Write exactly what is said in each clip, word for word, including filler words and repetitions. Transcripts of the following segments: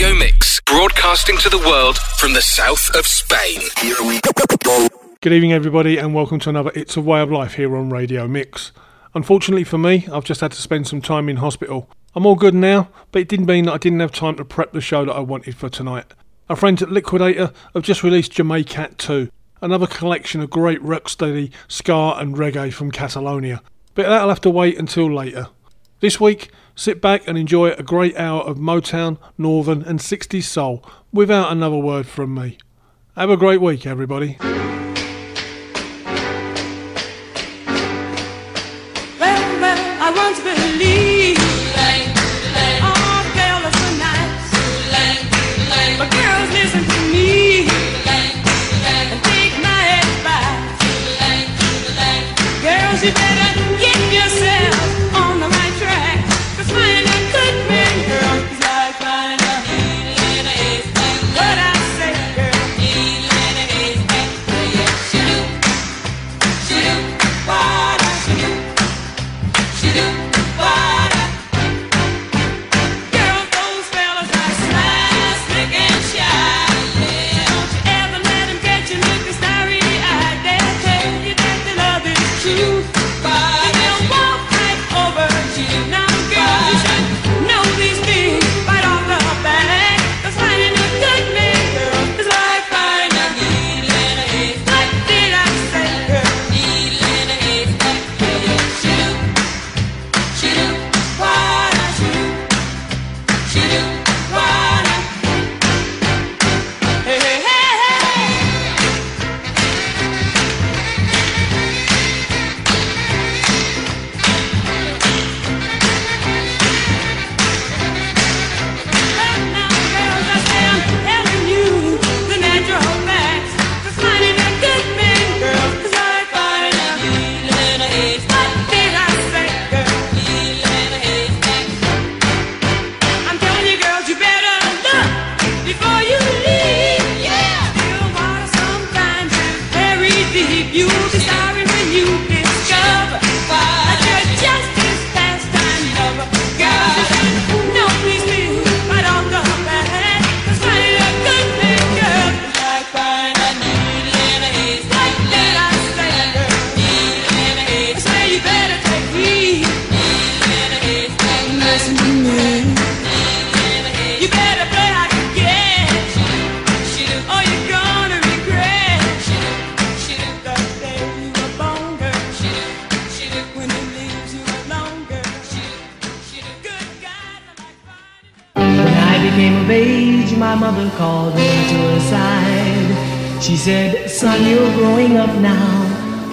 Radio Mix, broadcasting to the world from the south of Spain. Here we go. Good evening, everybody, and welcome to another It's A Way Of Life here on Radio Mix. Unfortunately for me, I've just had to spend some time in hospital. I'm all good now, but it didn't mean that I didn't have time to prep the show that I wanted for tonight. Our friends at Liquidator have just released Jamaica Cat two, another collection of great rocksteady, ska and reggae from Catalonia. But that'll have to wait until later. This week, sit back and enjoy a great hour of Motown, Northern and sixties soul, without another word from me. Have a great week, everybody.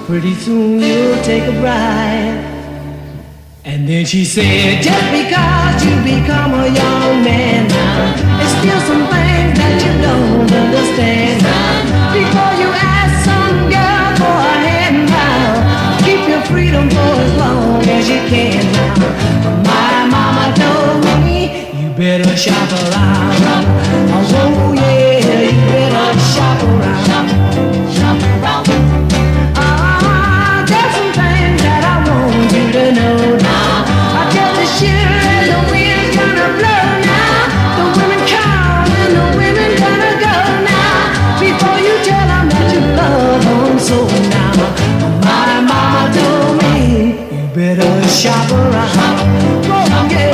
Pretty soon you'll take a bride. And then she said, just because you become a young man now, it's still some things that you don't understand now. Before you ask some girl for a hand now, keep your freedom for as long as you can now. My mama told me, you better shop around. Oh yeah, you better shop around. Shop around. Shop around,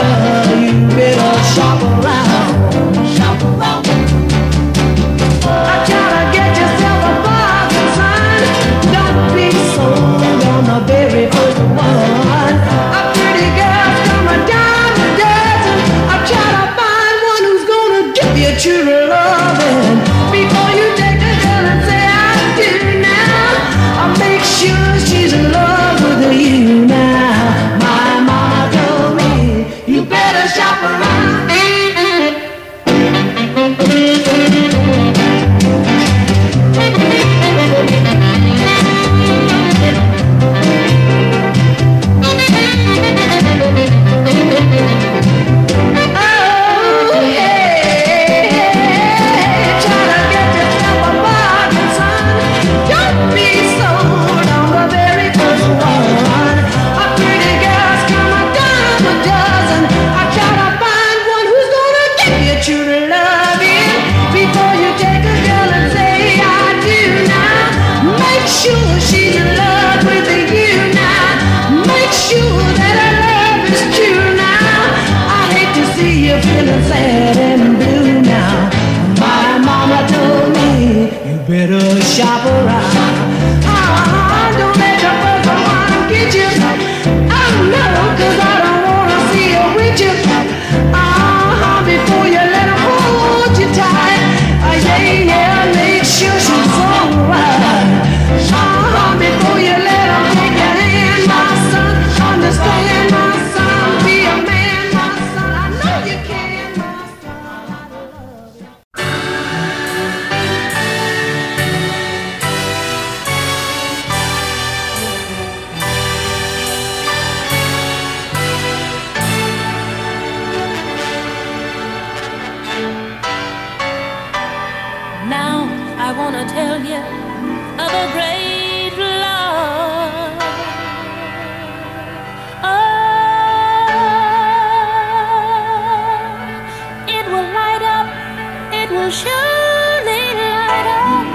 oh yeah, you better shop around, shop around. you're feeling sad and blue now. My mama told me you better shop around. Ah, don't let your brother wanna get you. Oh no, 'cause I don't wanna see you with you. Ah, before you let her hold you tight. Ah, yeah, yeah, make sure she's alright. Ah, before you let her take your hand, my son, understand my son, be a man, my son. I know you can, my son. I love you. Now I wanna tell you of a great love. Oh, it will light up, it will surely light up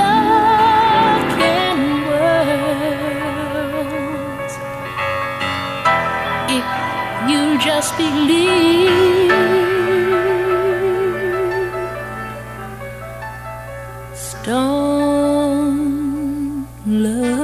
darkened worlds. If you just believe, stone. A love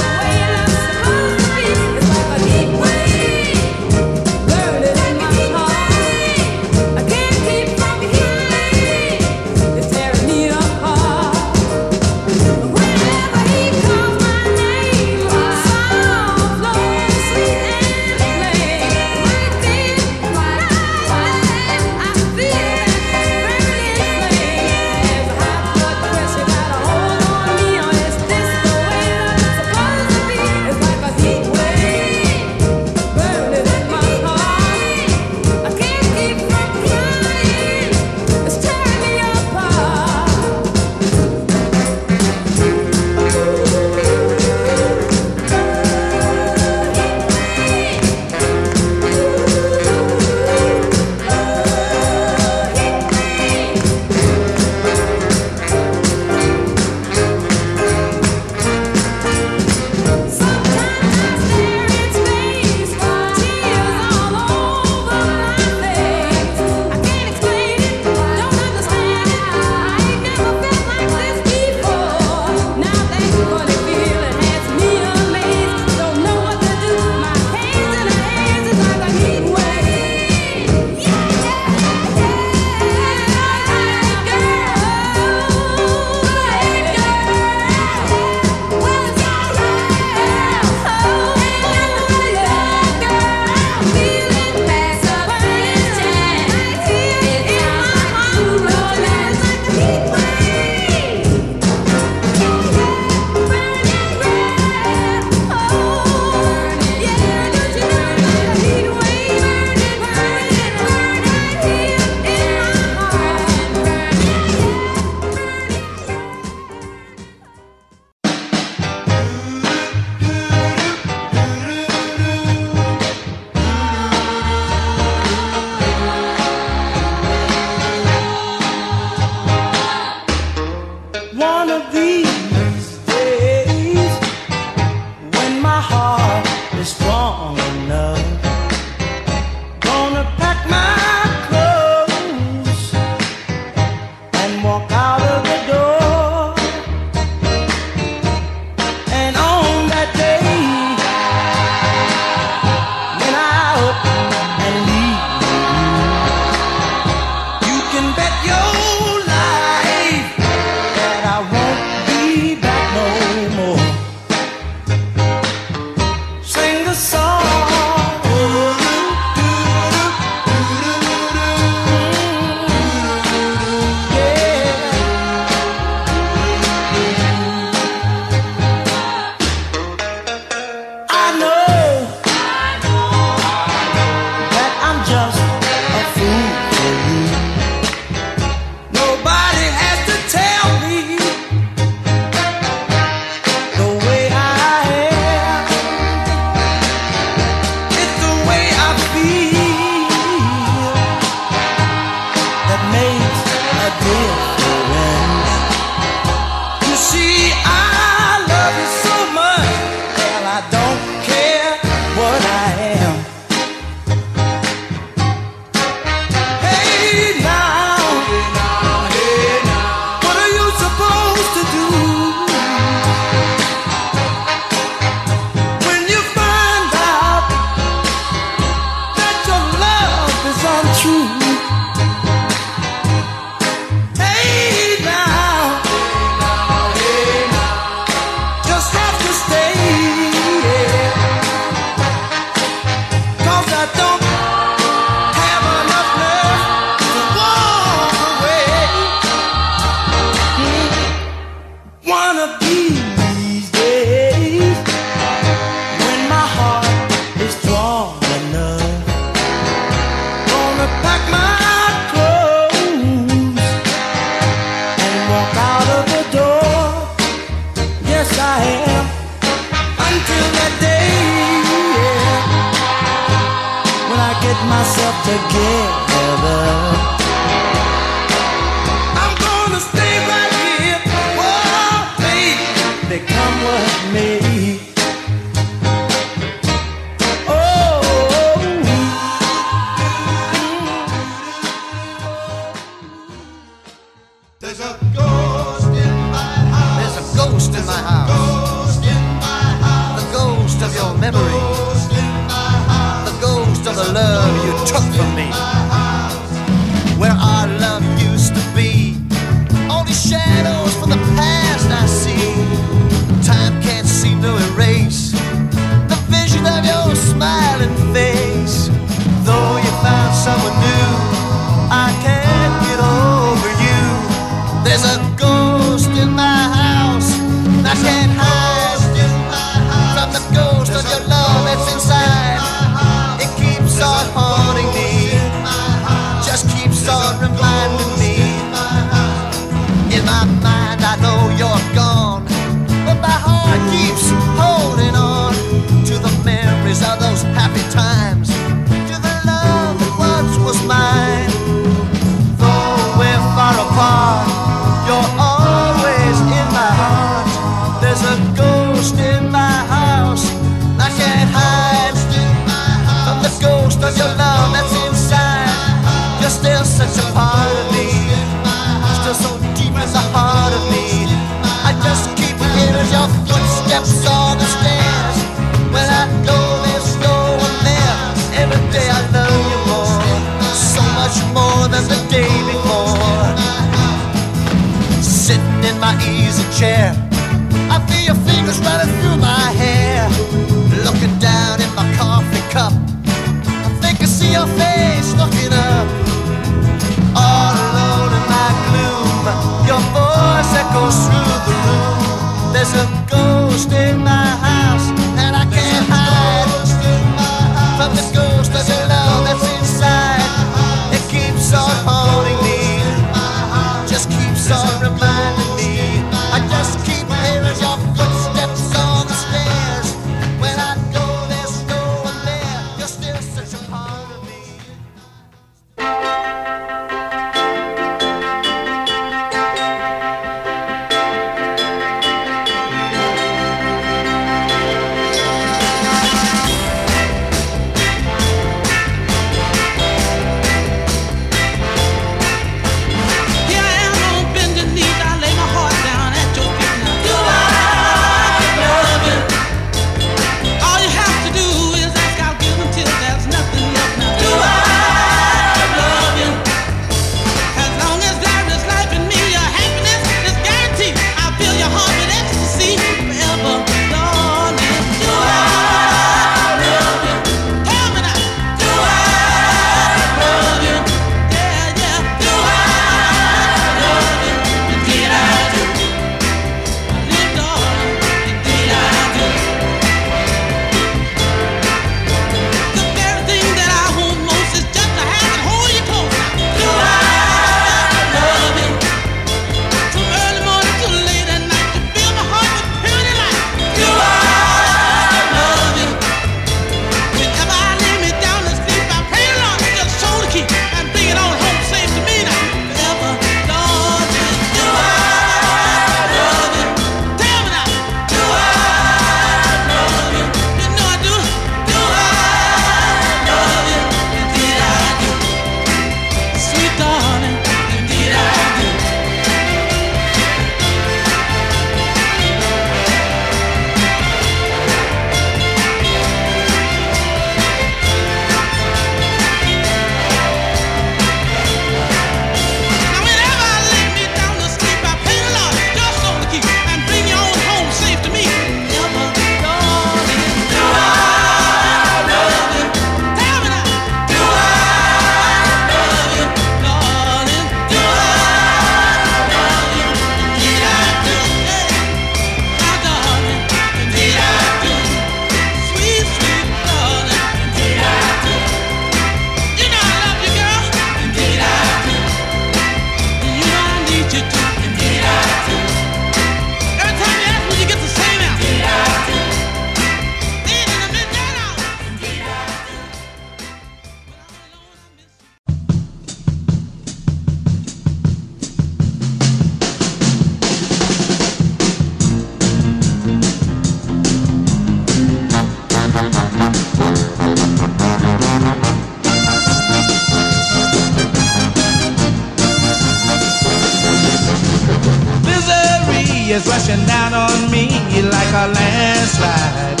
is rushing down on me like a landslide.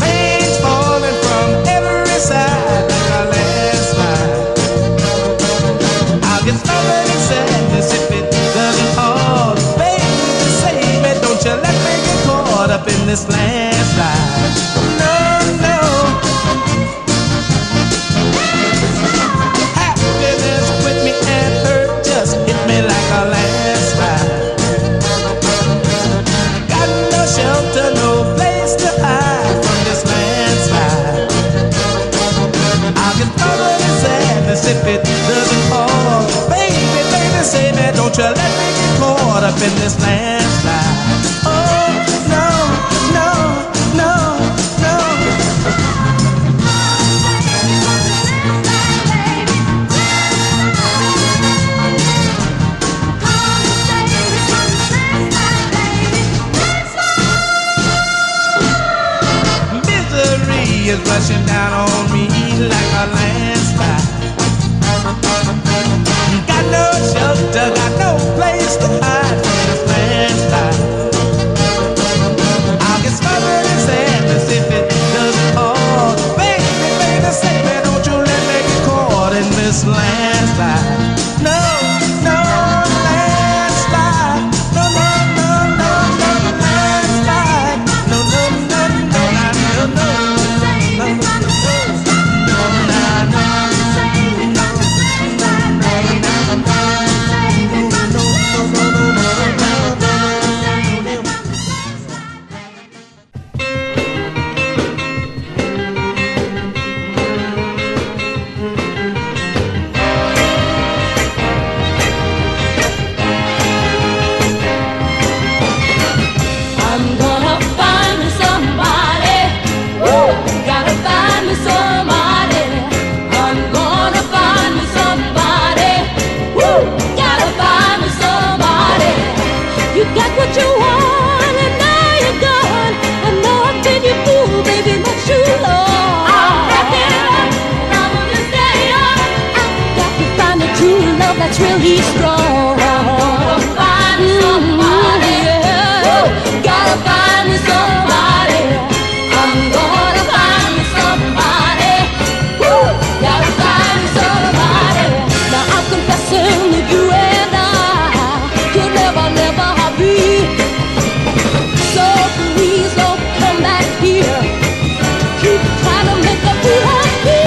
Rain's falling from every side like a landslide. I'll get smothered in sadness if it doesn't hold. Baby, save me, don't you let me get caught up in this landslide. No, no. Happiness with me and hurt just hit me like a landslide. Got no shelter, no place to hide from this landslide. I'll get covered in sadness if it doesn't fall. Baby, baby, say me, don't you let me get caught up in this landslide. Oh, no, no, no, no. Is rushing down on me like a landslide. Got no shelter, got no place to hide from this landslide. I'll get smothered in sadness if it doesn't hold. Baby, baby, save me, don't you let me get caught in this landslide. No, no. Really strong. Gotta find me somebody. Yeah. Gotta find me somebody. I'm gonna find me somebody. Woo. Gotta find me somebody. Now I'm confessing that you and I could never, never be. So please don't come back here. Keep trying to make up who I be.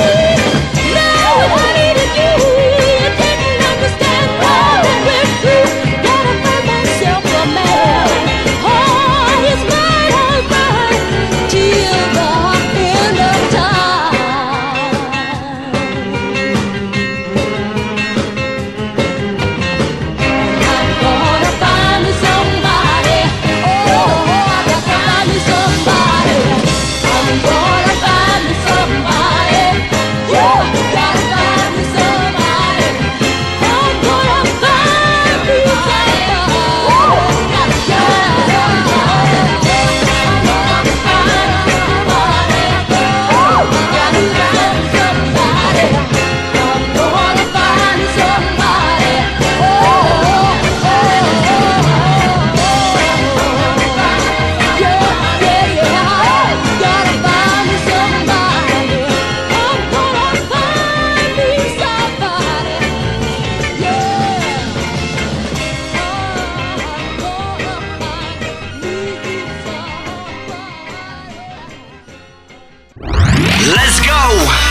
Now I needed you.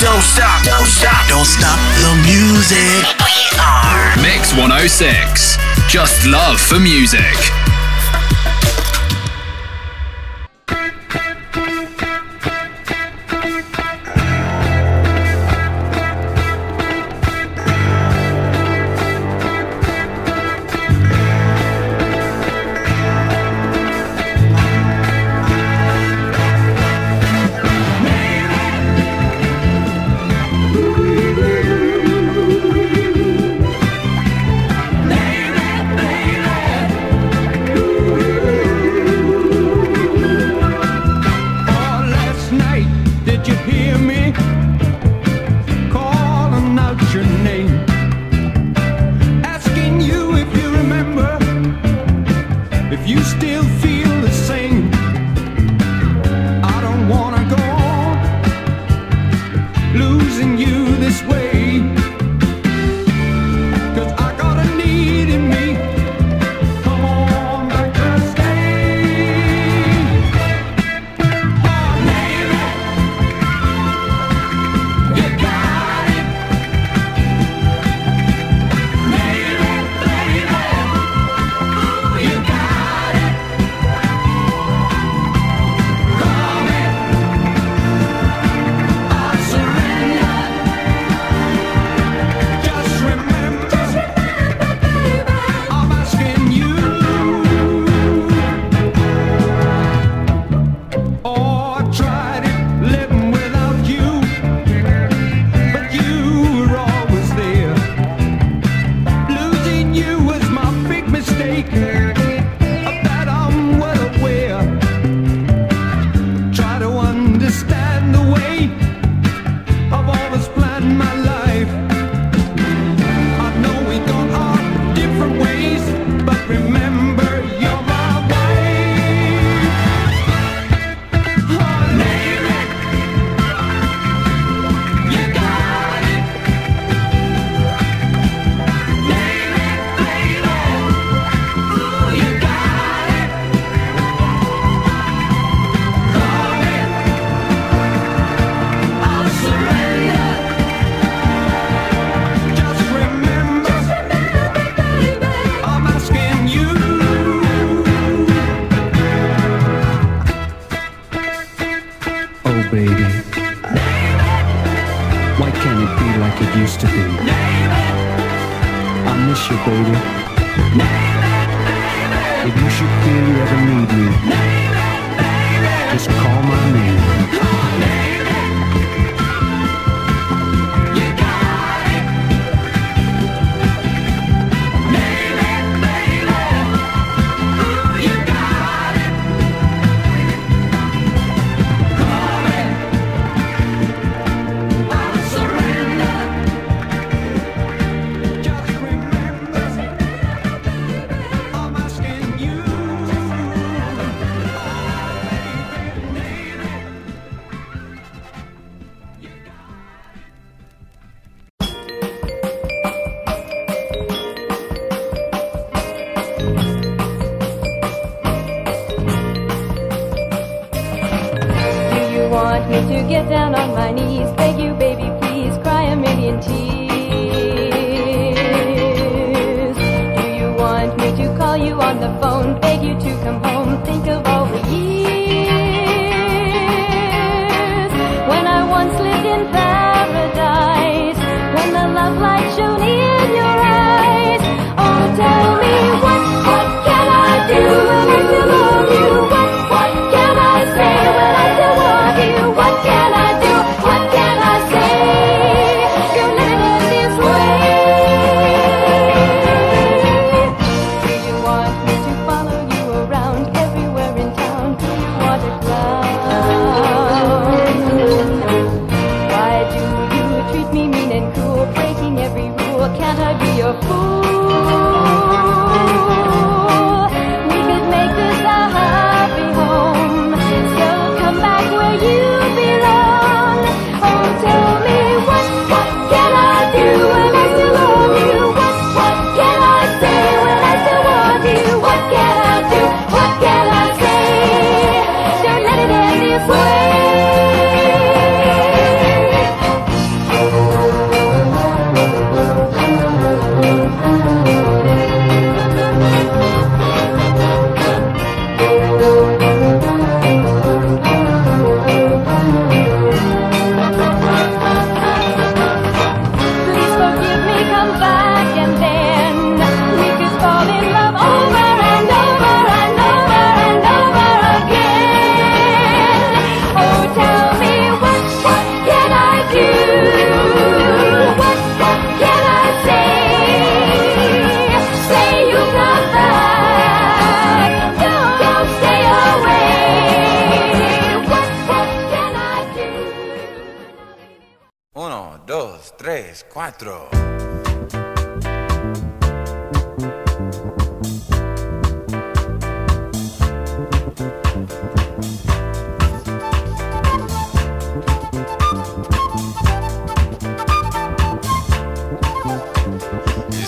Don't stop, don't stop, don't stop the music. We are Mix one oh six. Just love for music. you still feel the same. I don't wanna go on losing you this way.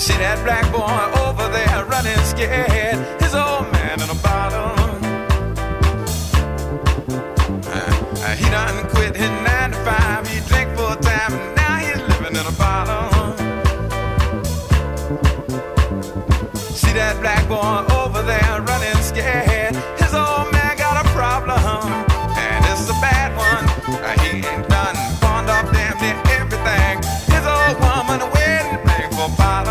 See that black boy over there running scared, his old man in a bottle. Uh, he done quit his nine to five, he drank full time, and now he's living in a bottle. See that black boy over there running scared, his old man got a problem, and it's a bad one. Uh, he ain't done pawned off damn near everything. His old woman waiting to bring for a bottle.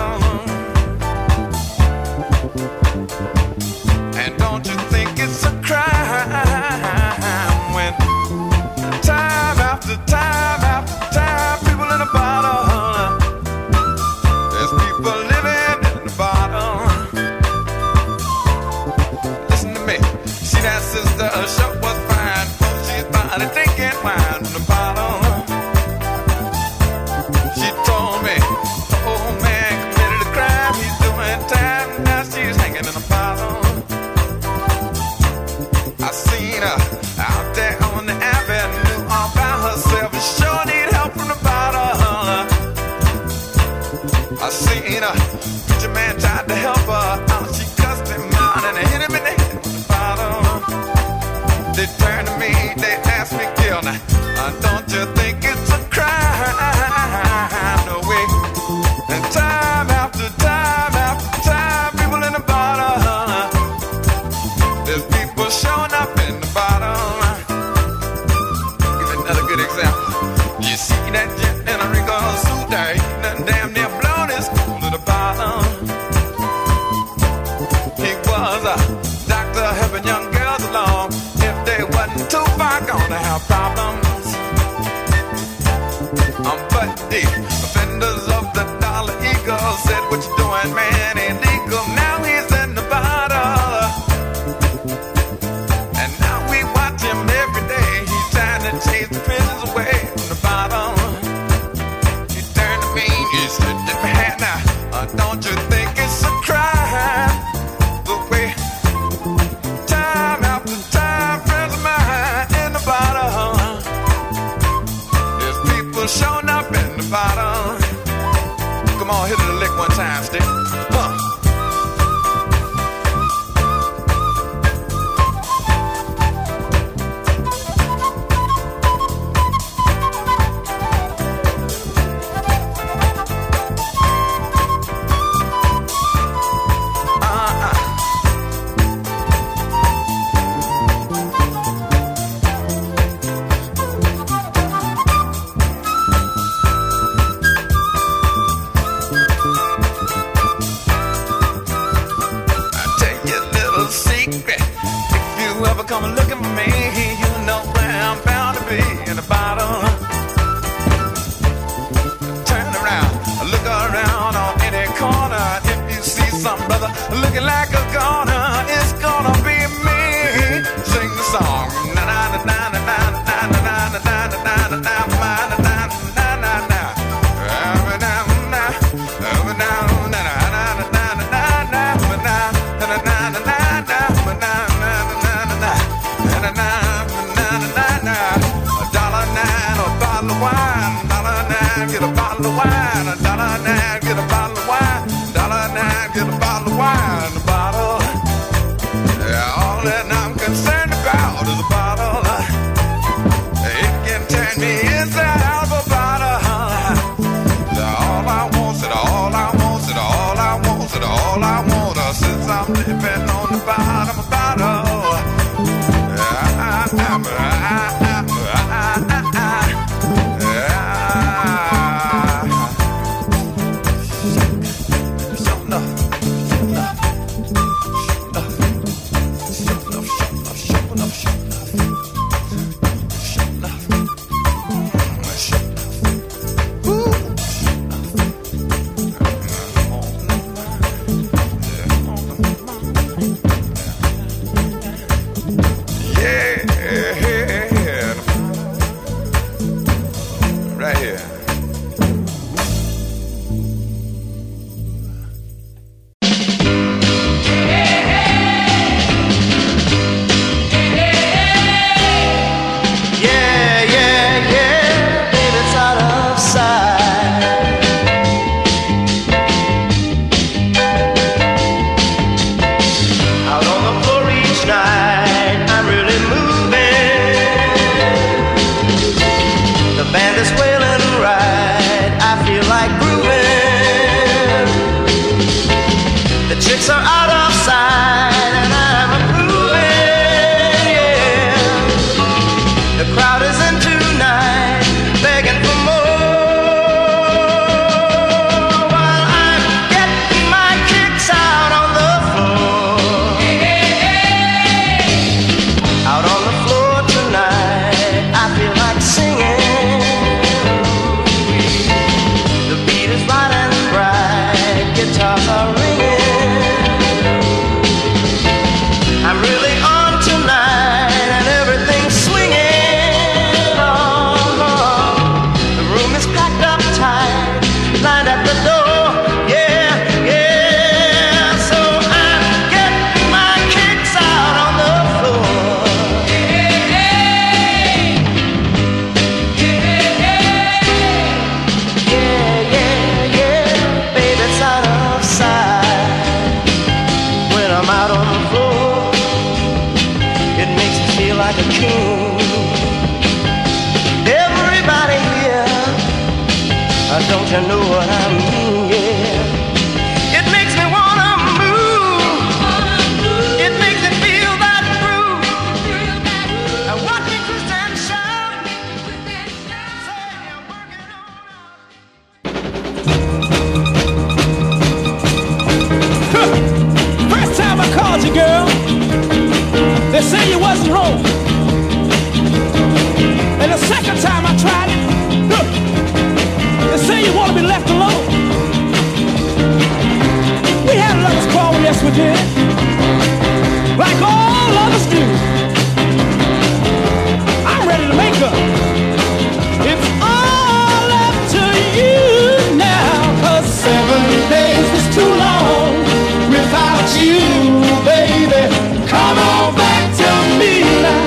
It's so out of sight and I'm approving, yeah. The crowd is in tonight, begging for more, while I'm getting my kicks out on the floor. Out on the floor tonight, I feel like singing. The beat is light and bright, guitars are ringing. You know what I mean, yeah. It makes me wanna move. It makes me feel that groove. I watch me twist and shout. Huh. First time I called you, girl, they say you wasn't home. And the second time I tried it, say you want to be left alone. We had a lover's quarrel, yes we did, like all lovers do. I'm ready to make up. It's all up to you now, 'cause seven days was too long without you, baby. Come on back to me now.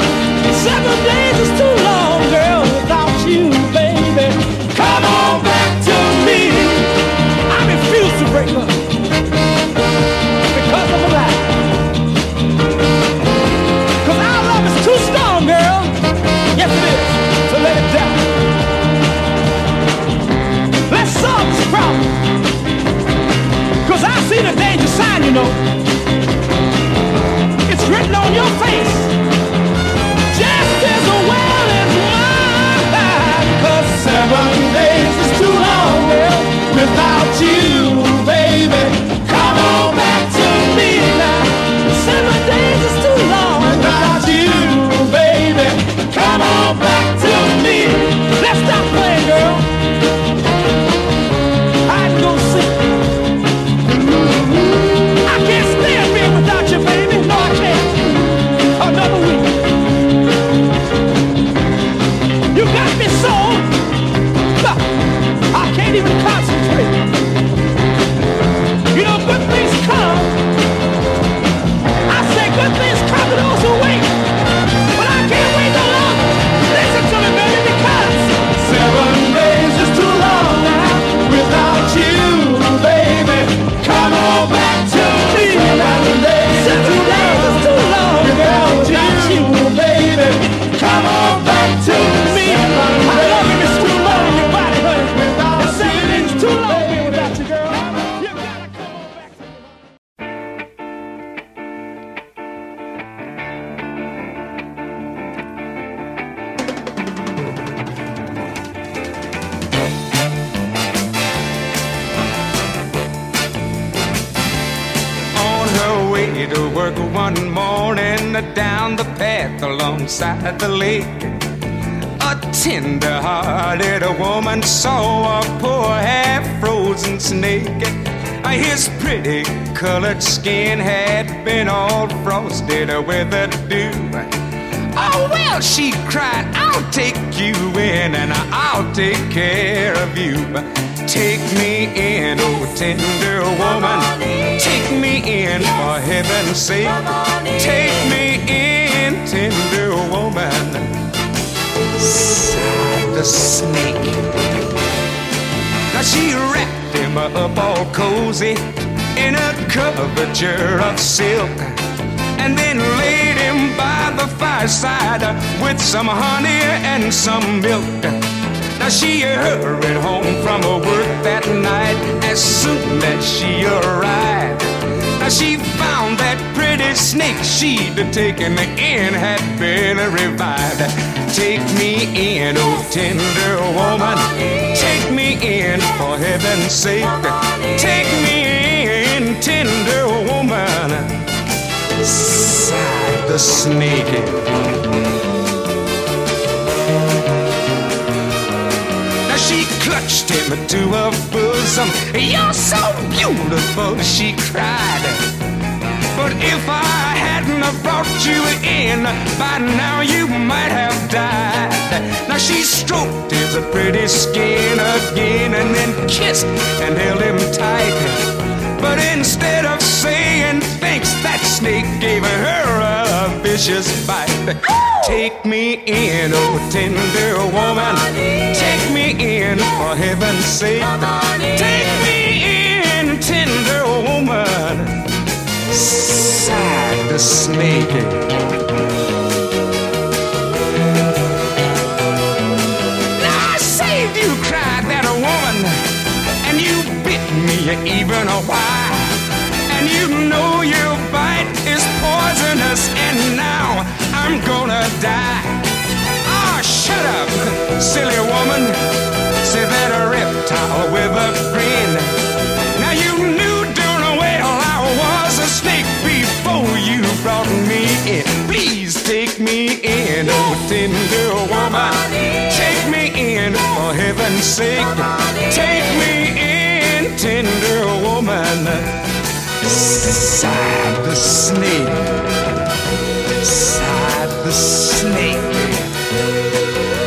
Seven days is too long, girl, without you, baby. Come on back. Break up because of a lie, 'cause our love is too strong, girl. Yes it is, so let it down. Let's solve this problem, 'cause I see the danger sign, you know. It's written on your face, just as the world is wide. 'Cause seven days is too long, girl, without you. At the lake, a tender-hearted woman saw a poor half-frozen snake. His pretty colored skin had been all frosted with the dew. Oh well, she cried, I'll take you in and I'll take care of you. Take me in, oh tender woman, take me in, for heaven's sake, take me in, tender woman, sighed the snake. Now she wrapped him up all cozy in a curvature of silk, and then laid him by the fireside with some honey and some milk. Now she hurried home from work that night as soon as she arrived. Now she she'd taken in had been revived. Take me in, oh tender woman, take me in, for heaven's sake. Take me in, tender woman, sighed the snake. She clutched him to her bosom. You're so beautiful, she cried. But if I hadn't brought you in, by now you might have died. Now she stroked his pretty skin again, and then kissed and held him tight. But instead of saying thanks, that snake gave her a vicious bite. Take me in, oh tender woman, take me in, for heaven's sake. Take me in, tender woman, sighed the snake. Now I saved you, cried that woman, and you bit me even a while. And you know your bite is poisonous, and now I'm gonna die. Oh, shut up, silly woman, said that a reptile with a grin. Now you knew darn well I was a snake before you brought me in. Please take me in, oh tender woman, take me in, for heaven's sake. Take me in, tender woman, sighed the snake. Sighed the snake.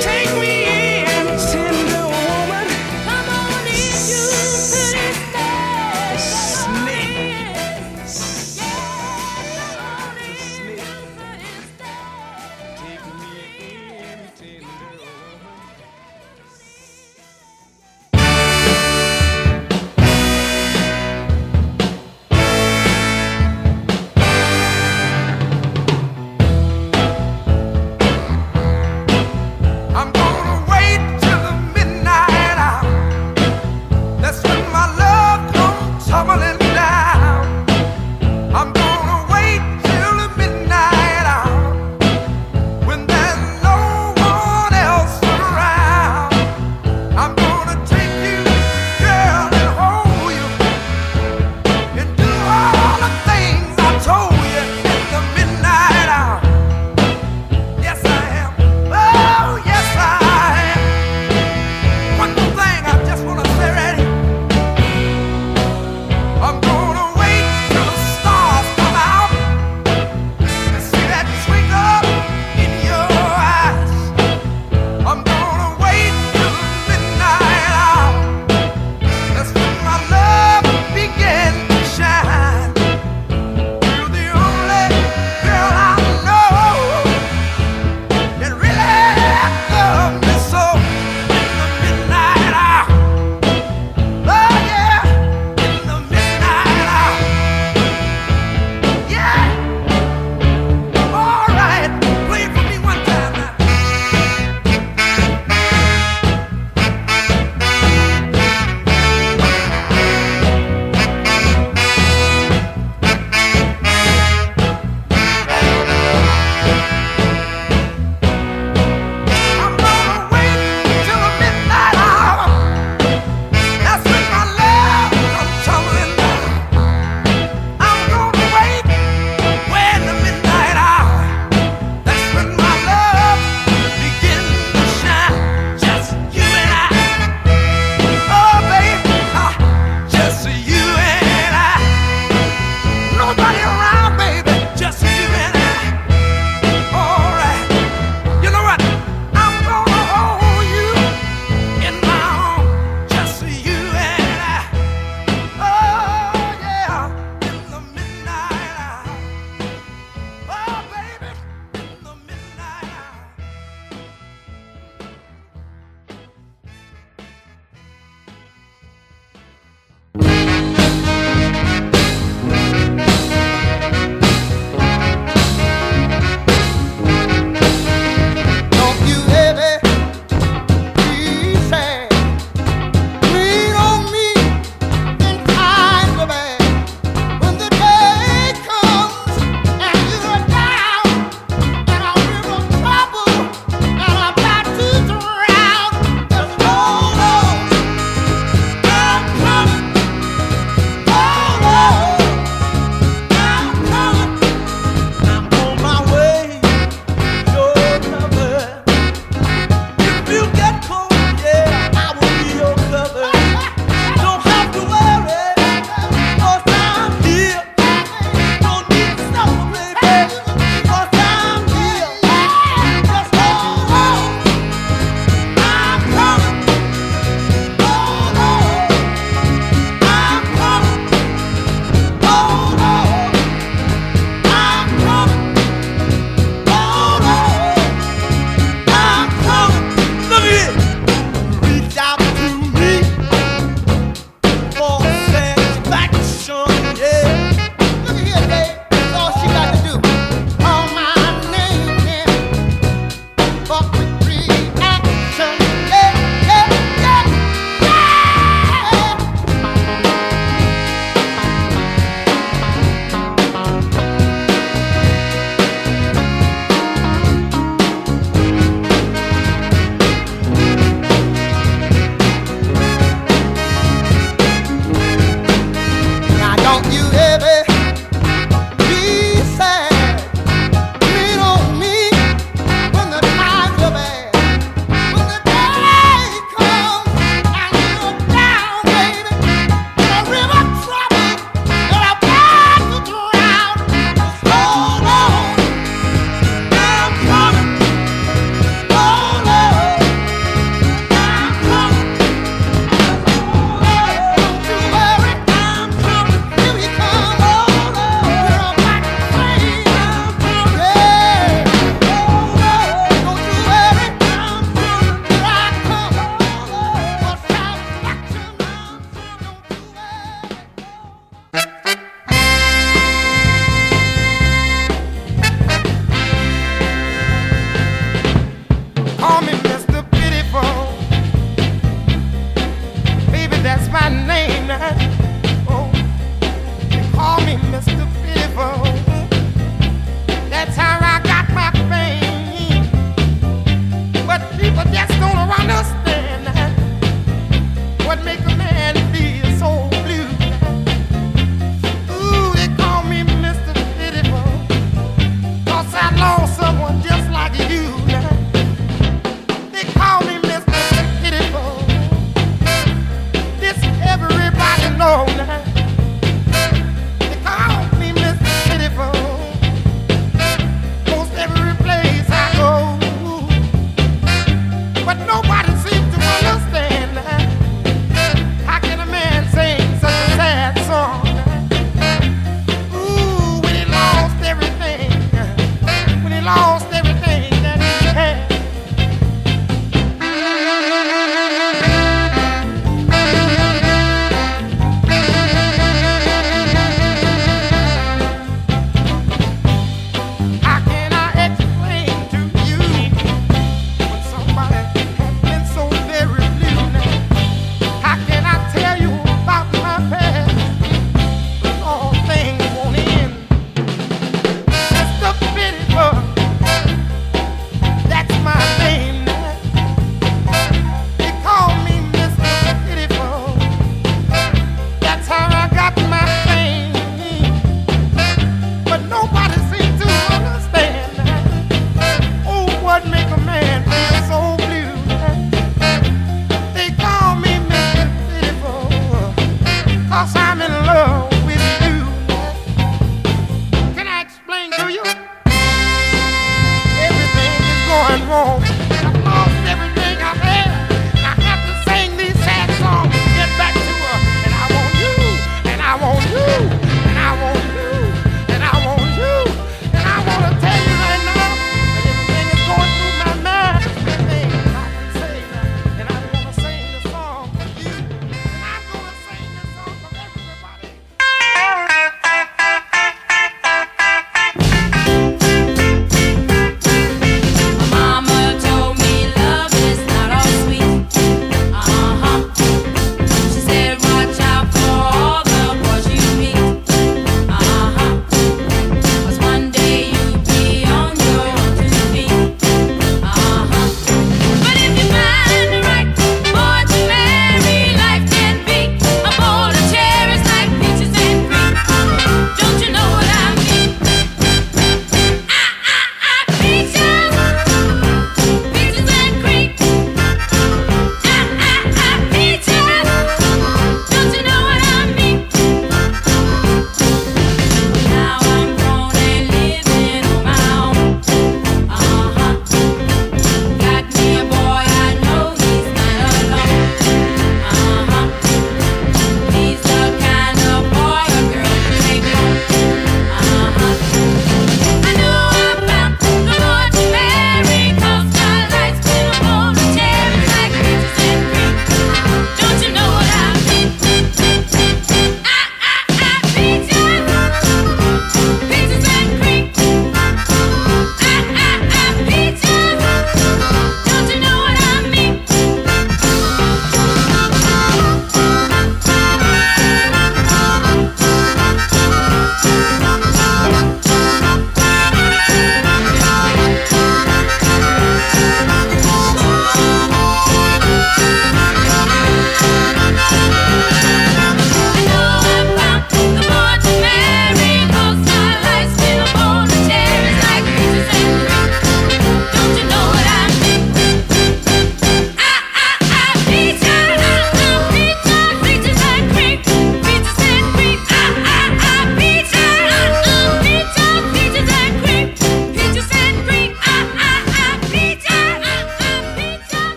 Take me in, tender woman. Come on in, you pretty snake. Snake. Yeah, come on in, you pretty snake. Take me in, tender woman.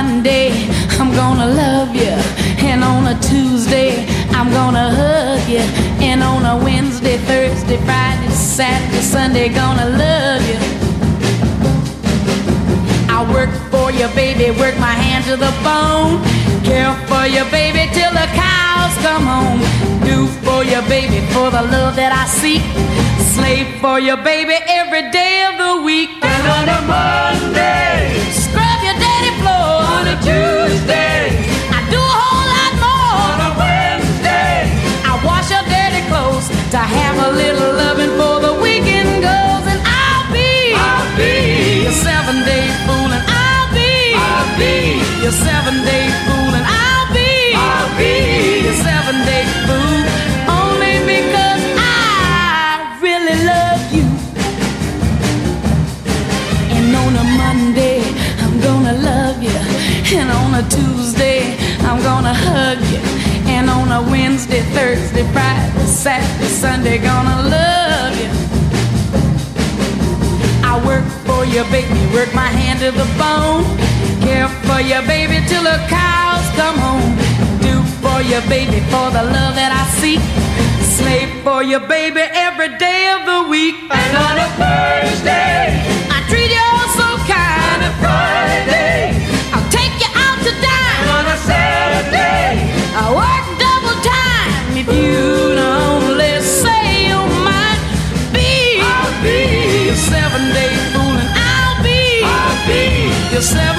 Monday, I'm gonna love you, and on a Tuesday, I'm gonna hug you, and on a Wednesday, Thursday, Friday, Saturday, Sunday, gonna love you. I work for you, baby, work my hand to the bone, care for you, baby, till the cows come home, do for you, baby, for the love that I seek, slave for you, baby, every day of the week. And on a Monday, scrub your dirty floor. On a Tuesday, I do a whole lot more. On a Wednesday, I wash your dirty clothes to have a little loving for the weekend goes. And I'll be, I'll be your seven-day fool. And I'll be, I'll be your seven-day fool. And I'll be, I'll be your seven-day fool. Only because I really love you. And on a Monday, I'm gonna love you, and on a Tuesday, I'm gonna hug you, and on a Wednesday, Thursday, Friday, Saturday, Sunday, gonna love you. I work for you, baby, work my hand to the bone, care for you, baby, till the cows come home, do for you, baby, for the love that I seek, slave for you, baby, every day of the week. And on a Thursday, I treat you all so kind. On a Friday, I'll take you out to dine. And on a Saturday, I work double time. If you only say you might be, I'll be your seven-day fool, and I'll be, I'll be your seven.